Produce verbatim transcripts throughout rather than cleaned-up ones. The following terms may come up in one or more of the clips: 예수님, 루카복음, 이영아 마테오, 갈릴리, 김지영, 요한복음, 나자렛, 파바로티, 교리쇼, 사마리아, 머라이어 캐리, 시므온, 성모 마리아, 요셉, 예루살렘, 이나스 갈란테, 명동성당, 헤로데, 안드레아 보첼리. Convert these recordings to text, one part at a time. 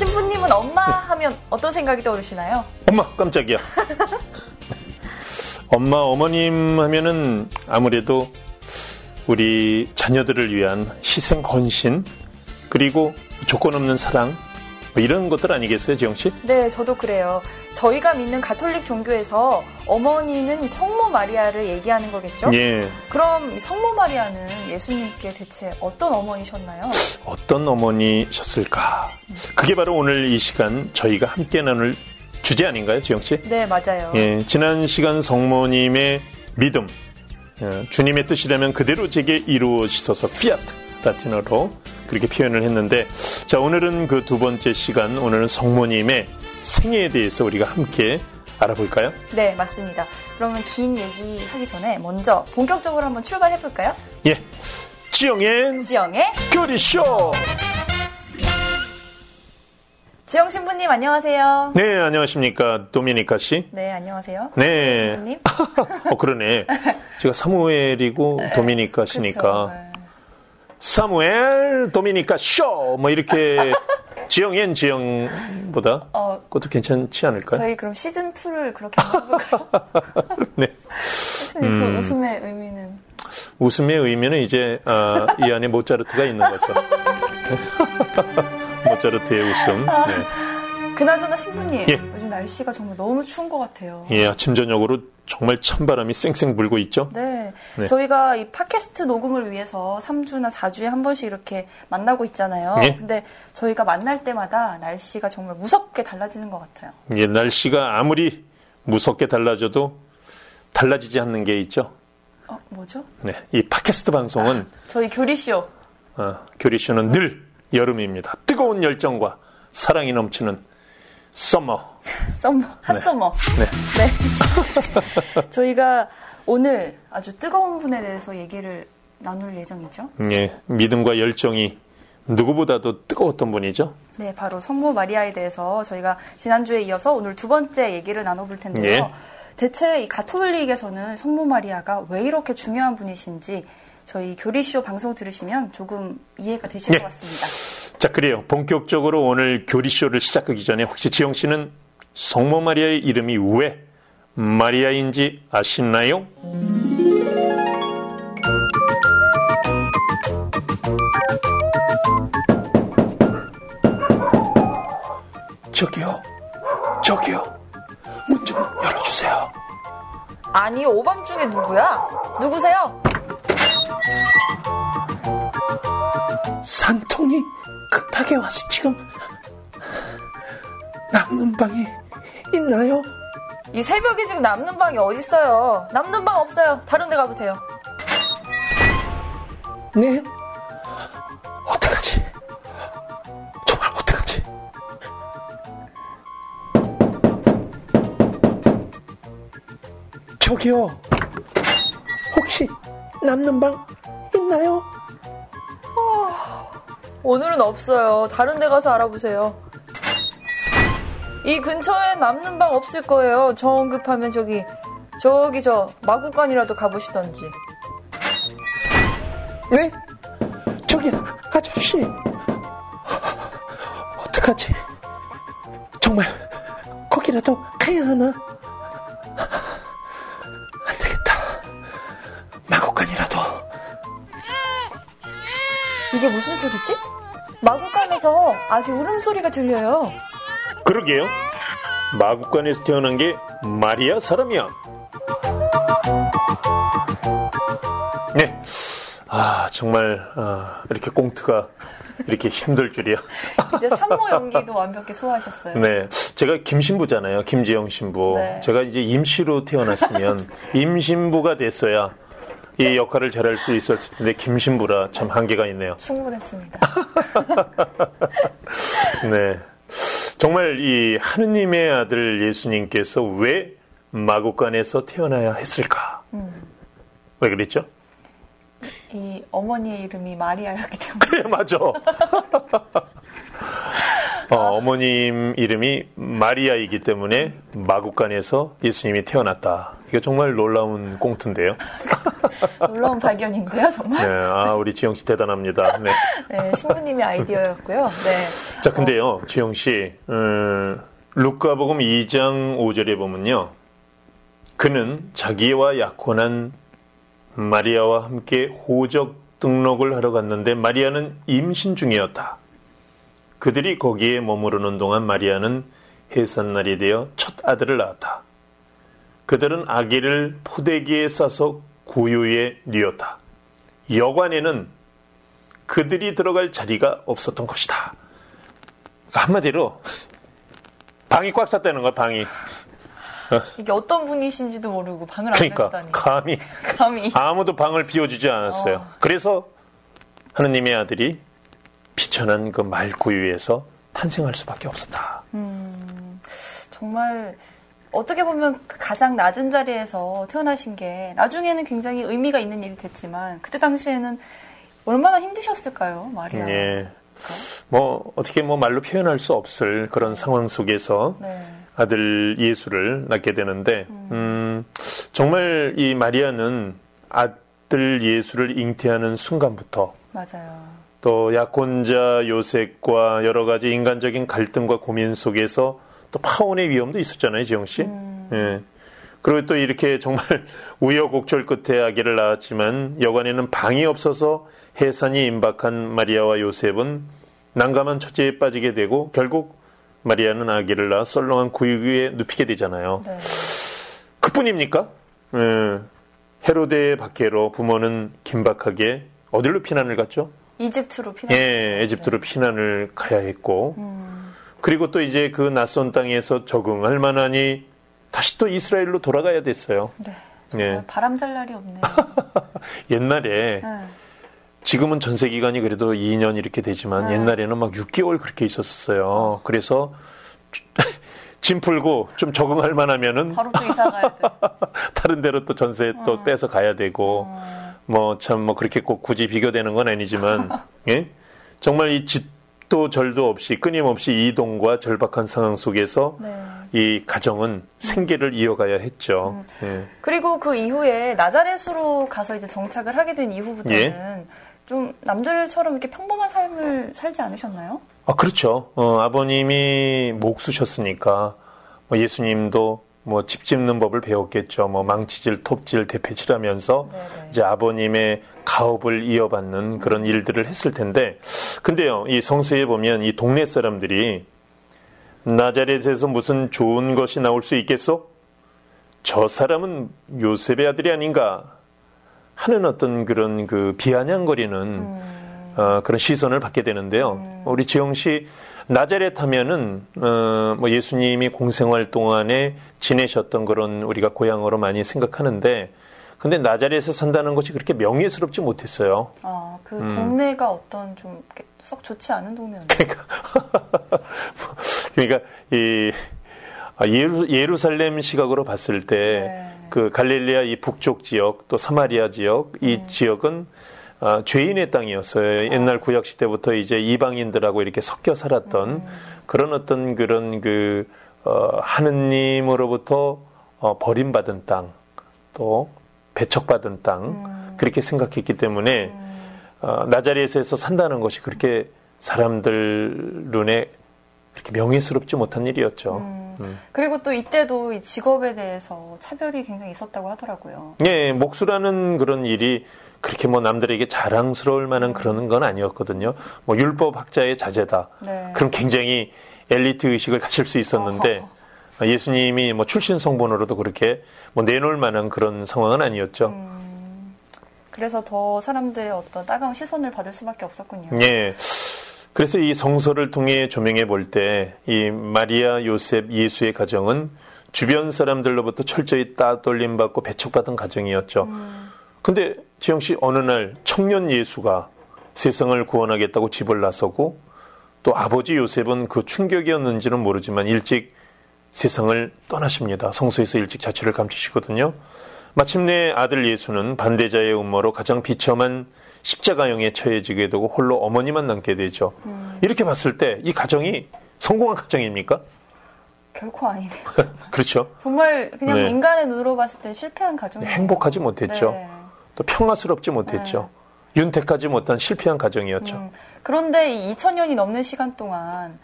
신부님은 엄마 하면 어떤 생각이 떠오르시나요? 엄마, 깜짝이야. 엄마, 어머님 하면은 아무래도 우리 자녀들을 위한 희생, 헌신, 그리고 조건 없는 사랑, 뭐 이런 것들 아니겠어요, 지영 씨? 네, 저도 그래요. 저희가 믿는 가톨릭 종교에서 어머니는 성모 마리아를 얘기하는 거겠죠? 예. 그럼 성모 마리아는 예수님께 대체 어떤 어머니셨나요? 어떤 어머니셨을까? 그게 바로 오늘 이 시간 저희가 함께 나눌 주제 아닌가요, 지영 씨? 네, 맞아요. 예, 지난 시간 성모님의 믿음, 예, 주님의 뜻이라면 그대로 제게 이루어지소서, 피아트 라틴어로 그렇게 표현을 했는데, 자, 오늘은 그 두 번째 시간, 오늘은 성모님의 생애에 대해서 우리가 함께 알아볼까요? 네, 맞습니다. 그러면 긴 얘기 하기 전에 먼저 본격적으로 한번 출발해볼까요? 예, 지영의 지영의 교리쇼. 지영 신부님, 안녕하세요. 네, 안녕하십니까. 도미니카 씨. 네, 안녕하세요. 네, 신부님. 어, 그러네. 제가 사무엘이고 도미니카 씨니까. 그쵸. 사무엘 도미니카 쇼, 뭐 이렇게 지영엔 지영보다 어, 그것도 괜찮지 않을까요? 저희 그럼 시즌 이를 그렇게 해볼까요? 네. 음, 그 웃음의 의미는 웃음의 의미는 이제 아, 이 안에 모차르트가 있는 거죠. 모차르트의 웃음. 네. 그나저나 신부님, 예. 요즘 날씨가 정말 너무 추운 것 같아요. 예, 아침 저녁으로. 정말 찬바람이 쌩쌩 불고 있죠? 네. 네. 저희가 이 팟캐스트 녹음을 위해서 삼주나 사주에 한 번씩 이렇게 만나고 있잖아요. 예? 근데 저희가 만날 때마다 날씨가 정말 무섭게 달라지는 것 같아요. 예, 날씨가 아무리 무섭게 달라져도 달라지지 않는 게 있죠? 어, 뭐죠? 네. 이 팟캐스트 방송은. 아, 저희 교리쇼. 어, 교리쇼는 늘 여름입니다. 뜨거운 열정과 사랑이 넘치는 썸머. 썸머, 핫썸머. 네. 네. 네. 저희가 오늘 아주 뜨거운 분에 대해서 얘기를 나눌 예정이죠. 예, 믿음과 열정이 누구보다도 뜨거웠던 분이죠. 네, 바로 성모 마리아에 대해서 저희가 지난주에 이어서 오늘 두 번째 얘기를 나눠볼 텐데요. 예. 대체 이 가톨릭에서는 성모 마리아가 왜 이렇게 중요한 분이신지 저희 교리쇼 방송 들으시면 조금 이해가 되실 예. 것 같습니다. 자, 그래요. 본격적으로 오늘 교리쇼를 시작하기 전에 혹시 지영 씨는 성모 마리아의 이름이 왜 마리아인지 아시나요? 저기요, 저기요, 문 좀 열어주세요. 아니, 오밤중에 누구야? 누구세요? 산통이 급하게 와서 지금 남는 방이 있나요? 이 새벽에 지금 남는 방이 어딨어요? 남는 방 없어요. 다른 데 가보세요. 네? 어떡하지? 정말 어떡하지? 저기요, 혹시 남는 방 있나요? 어... 오늘은 없어요. 다른 데 가서 알아보세요. 이 근처에 남는 방 없을 거예요. 저 언급하면 저기, 저기 저 마구간이라도 가보시던지. 네? 저기 아저씨, 어떡하지? 정말 거기라도 가야 하나? 안 되겠다. 마구간이라도. 이게 무슨 소리지? 마구간에서 아기 울음소리가 들려요. 그러게요. 마구간에서 태어난 게 마리아 사람이야. 네. 아, 정말, 아, 이렇게 꽁트가 이렇게 힘들 줄이야. 이제 산모 연기도 완벽히 소화하셨어요. 네. 제가 김신부잖아요. 김지영 신부. 네. 제가 이제 임시로 태어났으면 임신부가 됐어야 이 역할을 잘할 수 있었을 텐데, 김신부라 참 한계가 있네요. 충분했습니다. 네. 정말 이 하느님의 아들 예수님께서 왜 마구간에서 태어나야 했을까? 음. 왜 그랬죠? 이 어머니의 이름이 마리아였기 때문에. 그래, 맞아. 어, 어머님 이름이 마리아이기 때문에 마구간에서 예수님이 태어났다. 이거 정말 놀라운 꽁트인데요. 놀라운 발견인데요, 정말. 네, 아, 우리 지영 씨 대단합니다. 네, 네, 신부님의 아이디어였고요. 네. 자, 근데요, 어. 지영 씨, 음, 루카복음 이 장 오 절에 보면요, 그는 자기와 약혼한 마리아와 함께 호적 등록을 하러 갔는데 마리아는 임신 중이었다. 그들이 거기에 머무르는 동안 마리아는 해산날이 되어 첫 아들을 낳았다. 그들은 아기를 포대기에 싸서 구유에 뉘었다. 여관에는 그들이 들어갈 자리가 없었던 것이다. 한마디로 방이 꽉 찼다는 거야, 방이. 이게 어떤 분이신지도 모르고 방을 그러니까, 안 주다니. 감히, 감히 아무도 방을 비워주지 않았어요. 어. 그래서 하느님의 아들이 비천한 그 말구유에서 탄생할 수밖에 없었다. 음, 정말 어떻게 보면 가장 낮은 자리에서 태어나신 게 나중에는 굉장히 의미가 있는 일이 됐지만 그때 당시에는 얼마나 힘드셨을까요, 마리아? 예. 뭐 어떻게 뭐 말로 표현할 수 없을 그런 상황 속에서. 네. 아들 예수를 낳게 되는데 음, 정말 이 마리아는 아들 예수를 잉태하는 순간부터 맞아요. 또 약혼자 요셉과 여러 가지 인간적인 갈등과 고민 속에서 또 파혼의 위험도 있었잖아요, 지영 씨. 음. 예. 그리고 또 이렇게 정말 우여곡절 끝에 아기를 낳았지만 여관에는 방이 없어서 해산이 임박한 마리아와 요셉은 난감한 처지에 빠지게 되고 결국 마리아는 아기를 낳아 썰렁한 구유에 눕히게 되잖아요. 네. 그뿐입니까? 예. 헤로데 밖으로 부모는 긴박하게 어디로 피난을 갔죠? 이집트로 피난. 예, 이집트로 피난을 가야 했고, 음. 그리고 또 이제 그 낯선 땅에서 적응할 만하니 다시 또 이스라엘로 돌아가야 됐어요. 네, 정말 예. 바람잘 날이 없네요. 옛날에. 네. 지금은 전세 기간이 그래도 이 년 이렇게 되지만 네. 옛날에는 막 육 개월 그렇게 있었었어요. 그래서 짐 풀고 좀 적응할 만하면은 바로 또 이사 가야 돼. 다른 데로 또 전세 또 음. 빼서 가야 되고 음. 뭐 참 뭐 그렇게 꼭 굳이 비교되는 건 아니지만 예? 정말 이 집도 절도 없이 끊임없이 이동과 절박한 상황 속에서 네. 이 가정은 생계를 이어가야 했죠. 음. 예. 그리고 그 이후에 나자렛으로 가서 이제 정착을 하게 된 이후부터는. 예? 좀 남들처럼 이렇게 평범한 삶을 살지 않으셨나요? 아, 그렇죠. 어, 아버님이 목수셨으니까 뭐 예수님도 뭐 집 짓는 법을 배웠겠죠. 뭐 망치질, 톱질, 대패질하면서 네네. 이제 아버님의 가업을 이어받는 그런 일들을 했을 텐데, 근데요, 이 성서에 보면 이 동네 사람들이 나자렛에서 무슨 좋은 것이 나올 수 있겠소? 저 사람은 요셉의 아들이 아닌가? 하는 어떤 그런 그 비아냥거리는 음. 어, 그런 시선을 받게 되는데요. 음. 우리 지영 씨, 나자렛 하면은 어, 뭐 예수님이 공생활 동안에 지내셨던 그런 우리가 고향으로 많이 생각하는데, 근데 나자렛에서 산다는 것이 그렇게 명예스럽지 못했어요. 아, 그 음. 동네가 어떤 좀 썩 좋지 않은 동네였나요? 그러니까, 그러니까 이 아, 예루, 예루살렘 시각으로 봤을 때. 네. 그 갈릴리아 이 북쪽 지역 또 사마리아 지역 이 음. 지역은 아, 죄인의 땅이었어요. 어. 옛날 구약 시대부터 이제 이방인들하고 이렇게 섞여 살았던 음. 그런 어떤 그런 그 어, 하느님으로부터 어, 버림받은 땅, 또 배척받은 땅 음. 그렇게 생각했기 때문에 음. 어, 나자렛에서 산다는 것이 그렇게 사람들 눈에 그렇게 명예스럽지 못한 일이었죠. 음, 음. 그리고 또 이때도 이 직업에 대해서 차별이 굉장히 있었다고 하더라고요. 예, 목수라는 그런 일이 그렇게 뭐 남들에게 자랑스러울 만한 그런 건 아니었거든요. 뭐 율법학자의 자제다. 네. 그럼 굉장히 엘리트 의식을 가질 수 있었는데 어허. 예수님이 뭐 출신 성분으로도 그렇게 뭐 내놓을 만한 그런 상황은 아니었죠. 음, 그래서 더 사람들의 어떤 따가운 시선을 받을 수밖에 없었군요. 예. 그래서 이 성서를 통해 조명해 볼 때 이 마리아, 요셉, 예수의 가정은 주변 사람들로부터 철저히 따돌림받고 배척받은 가정이었죠. 음. 근데 지영 씨, 어느 날 청년 예수가 세상을 구원하겠다고 집을 나서고 또 아버지 요셉은 그 충격이었는지는 모르지만 일찍 세상을 떠나십니다. 성서에서 일찍 자취를 감추시거든요. 마침내 아들 예수는 반대자의 음모로 가장 비참한 십자가형에 처해지게 되고 홀로 어머니만 남게 되죠. 음. 이렇게 봤을 때 이 가정이 성공한 가정입니까? 결코 아니네요. 그렇죠. 정말 그냥 네. 인간의 눈으로 봤을 때 실패한 가정. 행복하지 못했죠. 네. 또 평화스럽지 못했죠. 네. 윤택하지 못한 실패한 가정이었죠. 음. 그런데 이 이천 년이 넘는 시간 동안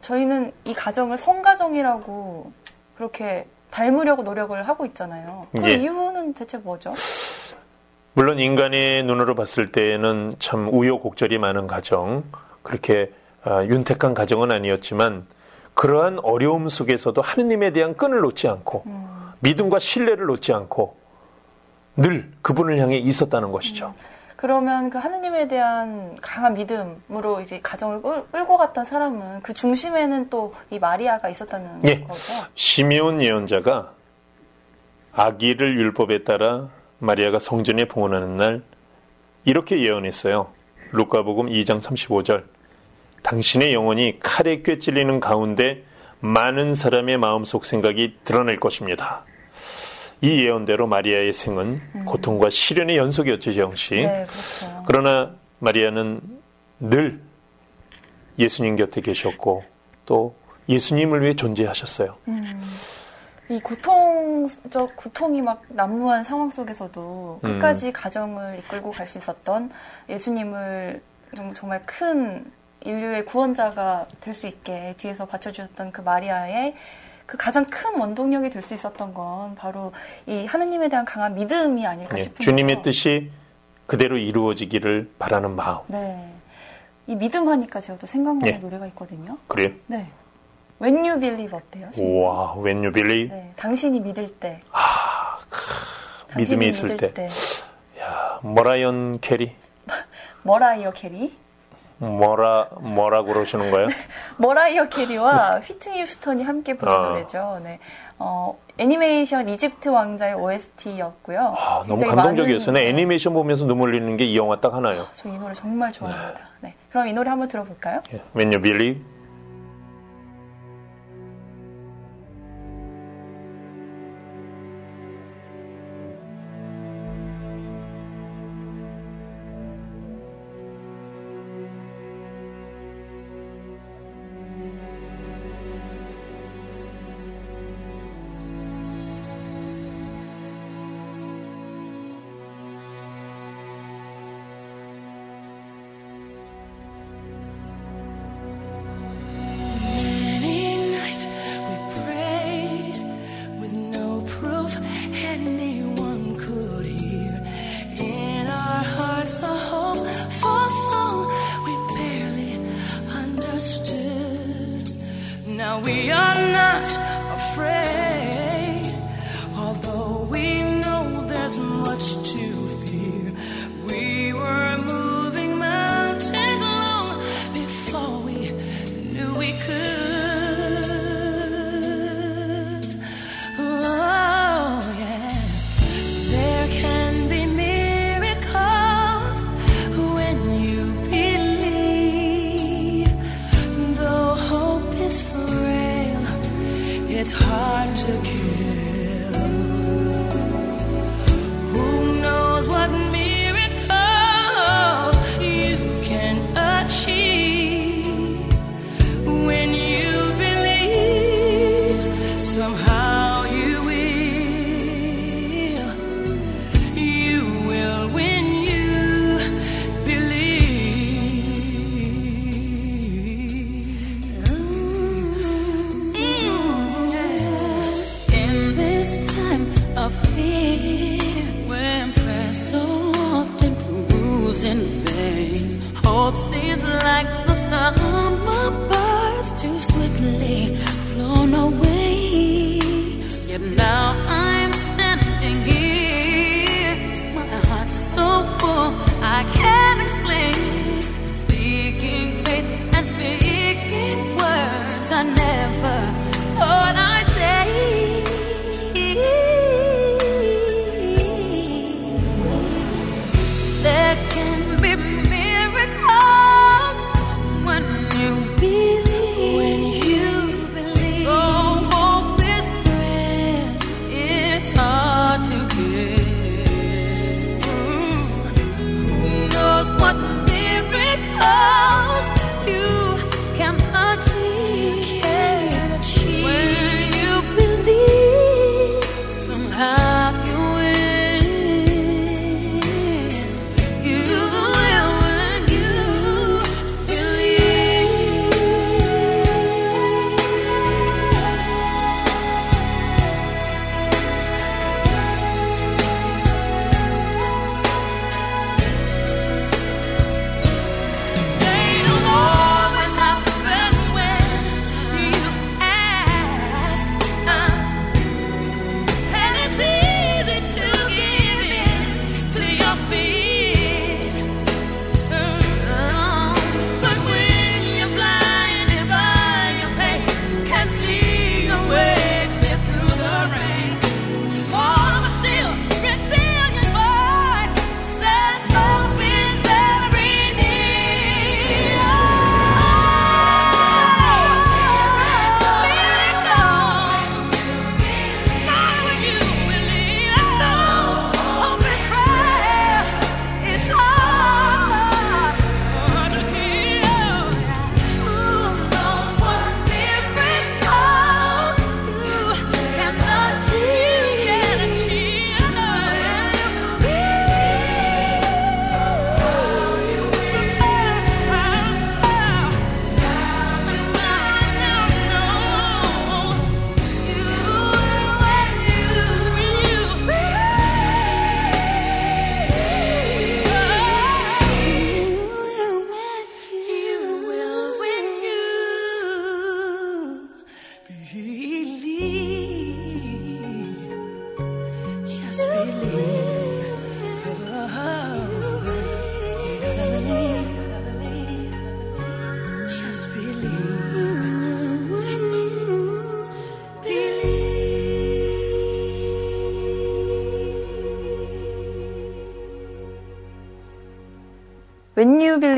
저희는 이 가정을 성가정이라고 그렇게 닮으려고 노력을 하고 있잖아요. 그 예. 이유는 대체 뭐죠? 물론 인간의 눈으로 봤을 때는 참 우여곡절이 많은 가정, 그렇게 아, 윤택한 가정은 아니었지만 그러한 어려움 속에서도 하느님에 대한 끈을 놓지 않고 음. 믿음과 신뢰를 놓지 않고 늘 그분을 향해 있었다는 것이죠. 음. 그러면 그 하느님에 대한 강한 믿음으로 이제 가정을 끌고 갔던 사람은 그 중심에는 또 이 마리아가 있었다는 예. 거죠. 시므온 예언자가 아기를 율법에 따라 마리아가 성전에 봉헌하는 날 이렇게 예언했어요. 루카복음 이 장 삼십오 절. 당신의 영혼이 칼에 꿰찔리는 가운데 많은 사람의 마음속 생각이 드러날 것입니다. 이 예언대로 마리아의 생은 음. 고통과 시련의 연속이었죠, 지영 씨. 네, 그렇죠. 그러나 마리아는 늘 예수님 곁에 계셨고 또 예수님을 위해 존재하셨어요. 음. 이 고통적 고통이 막 난무한 상황 속에서도 끝까지 음. 가정을 이끌고 갈 수 있었던 예수님을 정말 큰 인류의 구원자가 될 수 있게 뒤에서 받쳐주셨던 그 마리아의 그 가장 큰 원동력이 될 수 있었던 건 바로 이 하느님에 대한 강한 믿음이 아닐까 네, 싶은데요. 주님의 뜻이 그대로 이루어지기를 바라는 마음. 네, 이 믿음 하니까 제가 또 생각나는 네. 노래가 있거든요. 그래요? 네. When you believe 어때요? 우와, When you believe? 네, 당신이 믿을 때. 아, 크, 믿음이 있을 때. 때. 야, 머라이어 캐리. 머라이어 캐리? 뭐라, 뭐라고 그러시는 거예요? 머라이어 캐리와 휘트니 휴스턴이 함께 부른 아. 노래죠. 네. 어, 애니메이션 이집트 왕자의 오에스티였고요. 아, 너무 감동적이었어요. 네. 애니메이션 보면서 눈물 흘리는 게 이 영화 딱 하나예요. 아, 저 이 노래 정말 좋아합니다. 네. 네. 그럼 이 노래 한번 들어볼까요? Yeah. When you believe.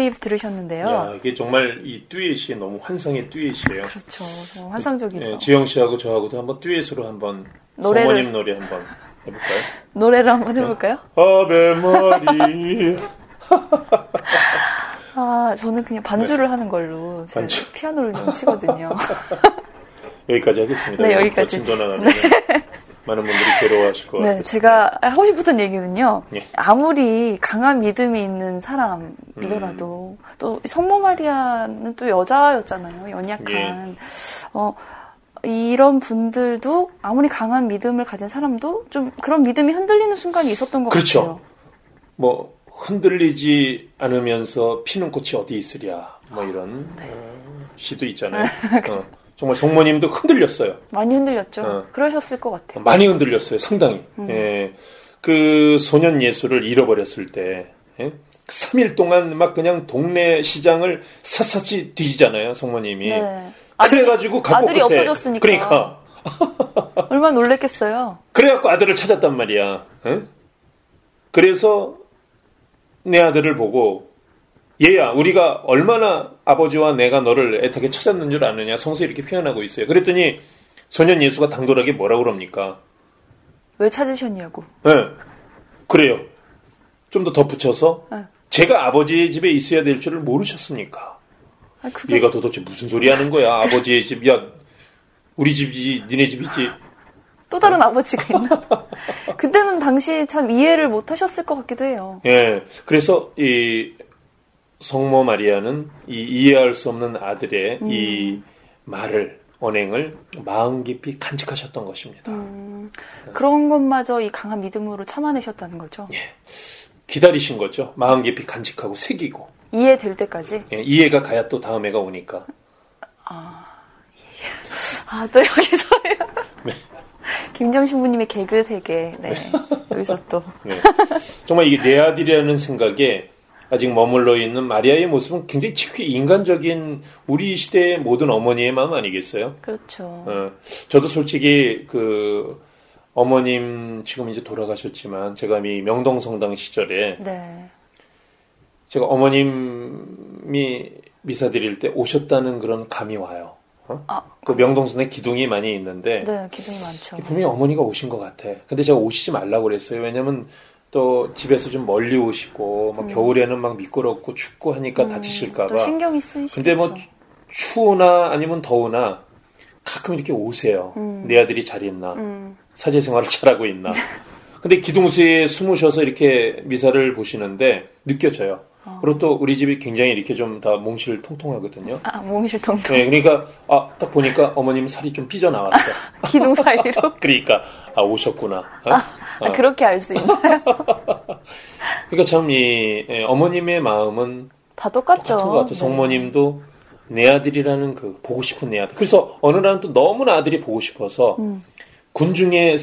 많이 들으셨는데요. 야, 이게 정말 이 듀엣이 너무 환상의 듀엣이에요. 그렇죠. 환상적이죠. 네, 지영 씨하고 저하고도 한번 듀엣으로 한번 노래를... 성모님 노래 한번 해볼까요? 노래를 한번 해볼까요? 아베 마리아. 아, 저는 그냥 반주를 네. 하는 걸로 제가 반주. 피아노를 좀 치거든요. 여기까지 하겠습니다. 네, 여기까지. 진도나가면 네. 많은 분들이 괴로워하실 것 네, 같아요. 제가 하고 싶었던 얘기는요. 예. 아무리 강한 믿음이 있는 사람이더라도 음. 또 성모 마리아는 또 여자였잖아요. 연약한. 예. 어, 이런 분들도 아무리 강한 믿음을 가진 사람도 좀 그런 믿음이 흔들리는 순간이 있었던 것 그렇죠. 같아요. 그렇죠. 뭐 흔들리지 않으면서 피는 꽃이 어디 있으랴. 뭐 이런 네. 시도 있잖아요. 어. 정말 성모님도 흔들렸어요. 많이 흔들렸죠. 어. 그러셨을 것 같아요. 많이 흔들렸어요. 상당히. 음. 예. 그 소년 예수를 잃어버렸을 때 예? 삼 일 동안 막 그냥 동네 시장을 샅샅이 뒤지잖아요. 성모님이. 네. 그래가지고 아들이, 갖고 아들이 끝에. 없어졌으니까. 그러니까. 얼마나 놀랬겠어요. 그래갖고 아들을 찾았단 말이야. 예? 그래서 내 아들을 보고 얘야, 우리가 얼마나 아버지와 내가 너를 애타게 찾았는 줄 아느냐, 성서에 이렇게 표현하고 있어요. 그랬더니 소년 예수가 당돌하게 뭐라고 그럽니까? 왜 찾으셨냐고. 네. 그래요. 좀 더 덧붙여서 네. 제가 아버지의 집에 있어야 될 줄을 모르셨습니까? 아, 그게... 얘가 도대체 무슨 소리 하는 거야. 아버지의 집, 야, 우리 집이지, 니네 집이지. 또 다른 아버지가 있나? 그때는 당시 참 이해를 못 하셨을 것 같기도 해요. 예. 그래서 이 성모 마리아는 이 이해할 수 없는 아들의 음. 이 말을, 언행을 마음 깊이 간직하셨던 것입니다. 음. 그런 것마저 이 강한 믿음으로 참아내셨다는 거죠? 예. 기다리신 거죠. 마음 깊이 간직하고 새기고. 이해될 때까지? 예. 이해가 가야 또 다음 해가 오니까. 아, 예. 아, 또 여기서요? 네. 김정 신부님의 개그 세계. 네. 여기서 또. 네. 정말 이게 내 아들이라는 생각에 아직 머물러 있는 마리아의 모습은 굉장히 특히 인간적인 우리 시대의 모든 어머니의 마음 아니겠어요? 그렇죠. 어, 저도 솔직히 그 어머님 지금 이제 돌아가셨지만 제가 이 명동성당 시절에 네. 제가 어머님이 미사 드릴 때 오셨다는 그런 감이 와요. 어? 아, 그 명동성에 기둥이 많이 있는데 네, 기둥이 많죠. 분명히 어머니가 오신 것 같아. 근데 제가 오시지 말라고 그랬어요. 왜냐면 또 집에서 좀 멀리 오시고 막 음. 겨울에는 막 미끄럽고 춥고 하니까 음, 다치실까 봐. 또 신경이 쓰이시죠. 근데 뭐 추우나 아니면 더우나 가끔 이렇게 오세요. 음. 내 아들이 잘 있나? 음. 사제 생활을 잘하고 있나? 근데 기둥수에 숨으셔서 이렇게 미사를 보시는데 느껴져요. 어. 그리고 또 우리 집이 굉장히 이렇게 좀 다 몽실통통하거든요. 아, 몽실통통. 네, 그러니까 아, 딱 보니까 어머님 살이 좀 삐져나왔어. 아, 기둥 사이로? 그러니까 아, 오셨구나. 어? 아, 아, 어. 그렇게 알 수 있나요? 그러니까 참 이 어머님의 마음은 다 똑같죠. 똑같은 것 같아요. 네. 성모님도 내 아들이라는 그 보고 싶은 내 아들. 그래서 어느 날은 또 너무나 아들이 보고 싶어서 음. 군중에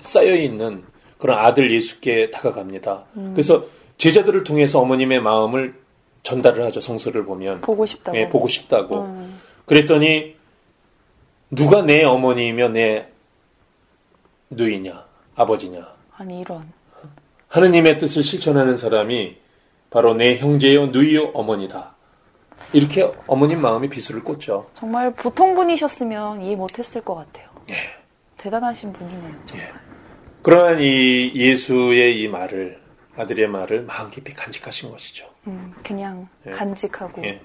쌓여있는 그런 아들 예수께 다가갑니다. 음. 그래서 제자들을 통해서 어머님의 마음을 전달을 하죠. 성서를 보면. 보고 싶다고. 예, 보고 싶다고. 음. 그랬더니 누가 내 어머니이며 내 누이냐, 아버지냐. 아니 이런. 하느님의 뜻을 실천하는 사람이 바로 내 형제요, 누이요, 어머니다. 이렇게 어머님 마음에 비수를 꽂죠. 정말 보통 분이셨으면 이해 못했을 것 같아요. 예. 대단하신 분이네요. 정말. 예. 그러한 이 예수의 이 말을 아들의 말을 마음 깊이 간직하신 것이죠. 음, 그냥 예. 간직하고 예.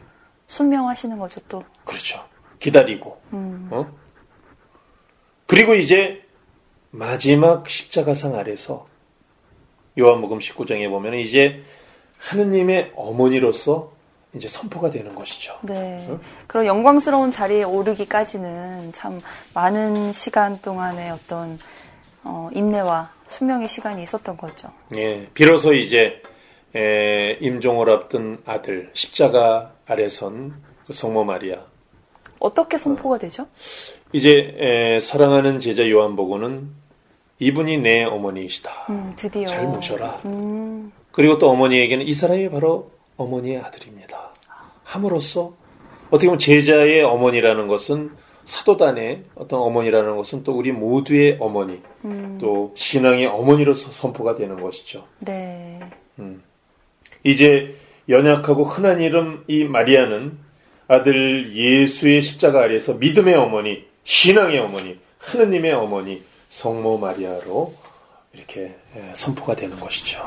순명하시는 거죠, 또. 그렇죠. 기다리고. 음. 어? 그리고 이제 마지막 십자가상 아래서 요한복음 십구 장에 보면 이제 하느님의 어머니로서 이제 선포가 되는 것이죠. 네. 응? 그런 영광스러운 자리에 오르기까지는 참 많은 시간 동안의 어떤 어, 인내와 수명의 시간이 있었던 거죠. 예, 비로소 이제 에, 임종을 앞둔 아들 십자가 아래선 그 성모 마리아 어떻게 선포가 어. 되죠? 이제 에, 사랑하는 제자 요한복음은 이분이 내 어머니이시다. 음, 드디어 잘 모셔라. 음. 그리고 또 어머니에게는 이 사람이 바로 어머니의 아들입니다. 함으로써 어떻게 보면 제자의 어머니라는 것은 사도단의 어떤 어머니라는 것은 또 우리 모두의 어머니, 음. 또 신앙의 어머니로서 선포가 되는 것이죠. 네. 음. 이제 연약하고 흔한 이름 이 마리아는 아들 예수의 십자가 아래에서 믿음의 어머니, 신앙의 어머니, 하느님의 어머니, 성모 마리아로 이렇게 선포가 되는 것이죠.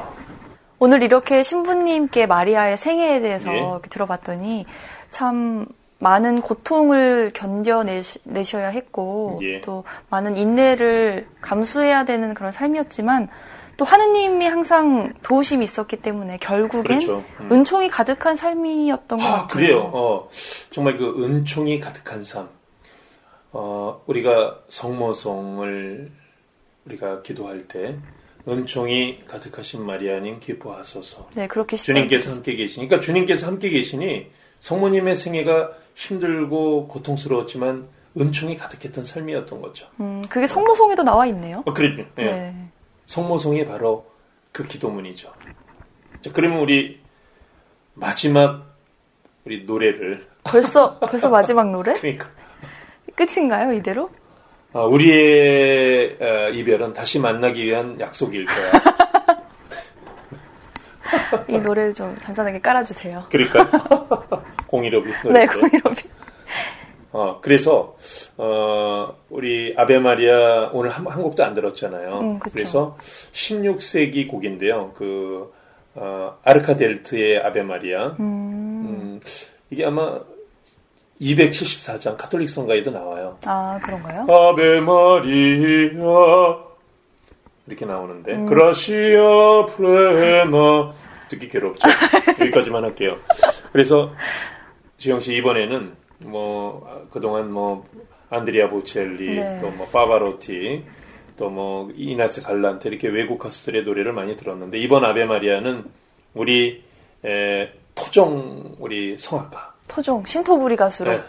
오늘 이렇게 신부님께 마리아의 생애에 대해서 예. 이렇게 들어봤더니 참 많은 고통을 견뎌내셔야 했고 예. 또 많은 인내를 감수해야 되는 그런 삶이었지만 또 하느님이 항상 도우심이 있었기 때문에 결국엔 그렇죠. 음. 은총이 가득한 삶이었던 것 아, 같아요. 그래요. 어, 정말 그 은총이 가득한 삶. 어, 우리가 성모송을 우리가 기도할 때 은총이 가득하신 마리아님 기뻐하소서. 네, 그렇게 시작. 주님께서 함께 계시니까 주님께서 함께 계시니 성모님의 생애가 힘들고 고통스러웠지만 은총이 가득했던 삶이었던 거죠. 음, 그게 성모송에도 나와 있네요. 어, 그렇죠. 예. 네. 성모송이 바로 그 기도문이죠. 자, 그러면 우리 마지막 우리 노래를 벌써 벌써 마지막 노래? 그러니까 끝인가요, 이대로? 아, 우리의 어, 이별은 다시 만나기 위한 약속일 거야. 이 노래를 좀 잔잔하게 깔아주세요. 그러니까 공일오비 노래. 네, 공일오비. 어, 그래서 어, 우리 아베 마리아 오늘 한, 한 곡도 안 들었잖아요. 음, 그래서 십육 세기 곡인데요. 그 어, 아르카델트의 아베 마리아. 음. 음, 이게 아마 이백칠십사 장 가톨릭 성가에도 나와요. 아, 그런가요? 아베 마리아 이렇게 나오는데 음. 그라시아 프레나 듣기 괴롭죠. 여기까지만 할게요. 그래서 지영 씨 이번에는 뭐 그동안 뭐 안드레아 보첼리 네. 또 뭐 파바로티 또 뭐 이나스 갈란테 이렇게 외국 가수들의 노래를 많이 들었는데 이번 아베 마리아는 우리 에, 토종 우리 성악가 토종, 신토부리 가수로. 네.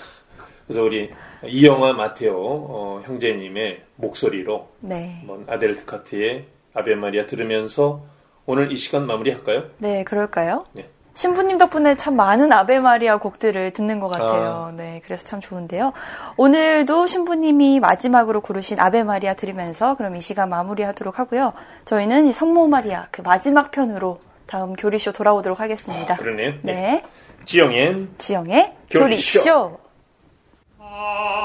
그래서 우리 이영아 마테오 어, 형제님의 목소리로 네. 아델카트의 아베 마리아 들으면서 오늘 이 시간 마무리할까요? 네, 그럴까요? 네. 신부님 덕분에 참 많은 아베 마리아 곡들을 듣는 것 같아요. 아. 네, 그래서 참 좋은데요. 오늘도 신부님이 마지막으로 고르신 아베 마리아 들으면서 그럼 이 시간 마무리하도록 하고요. 저희는 이 성모 마리아 그 마지막 편으로 다음 교리쇼 돌아오도록 하겠습니다. 아, 그러네요. 네. 네. 지영의 지영의 교리쇼. 교리쇼.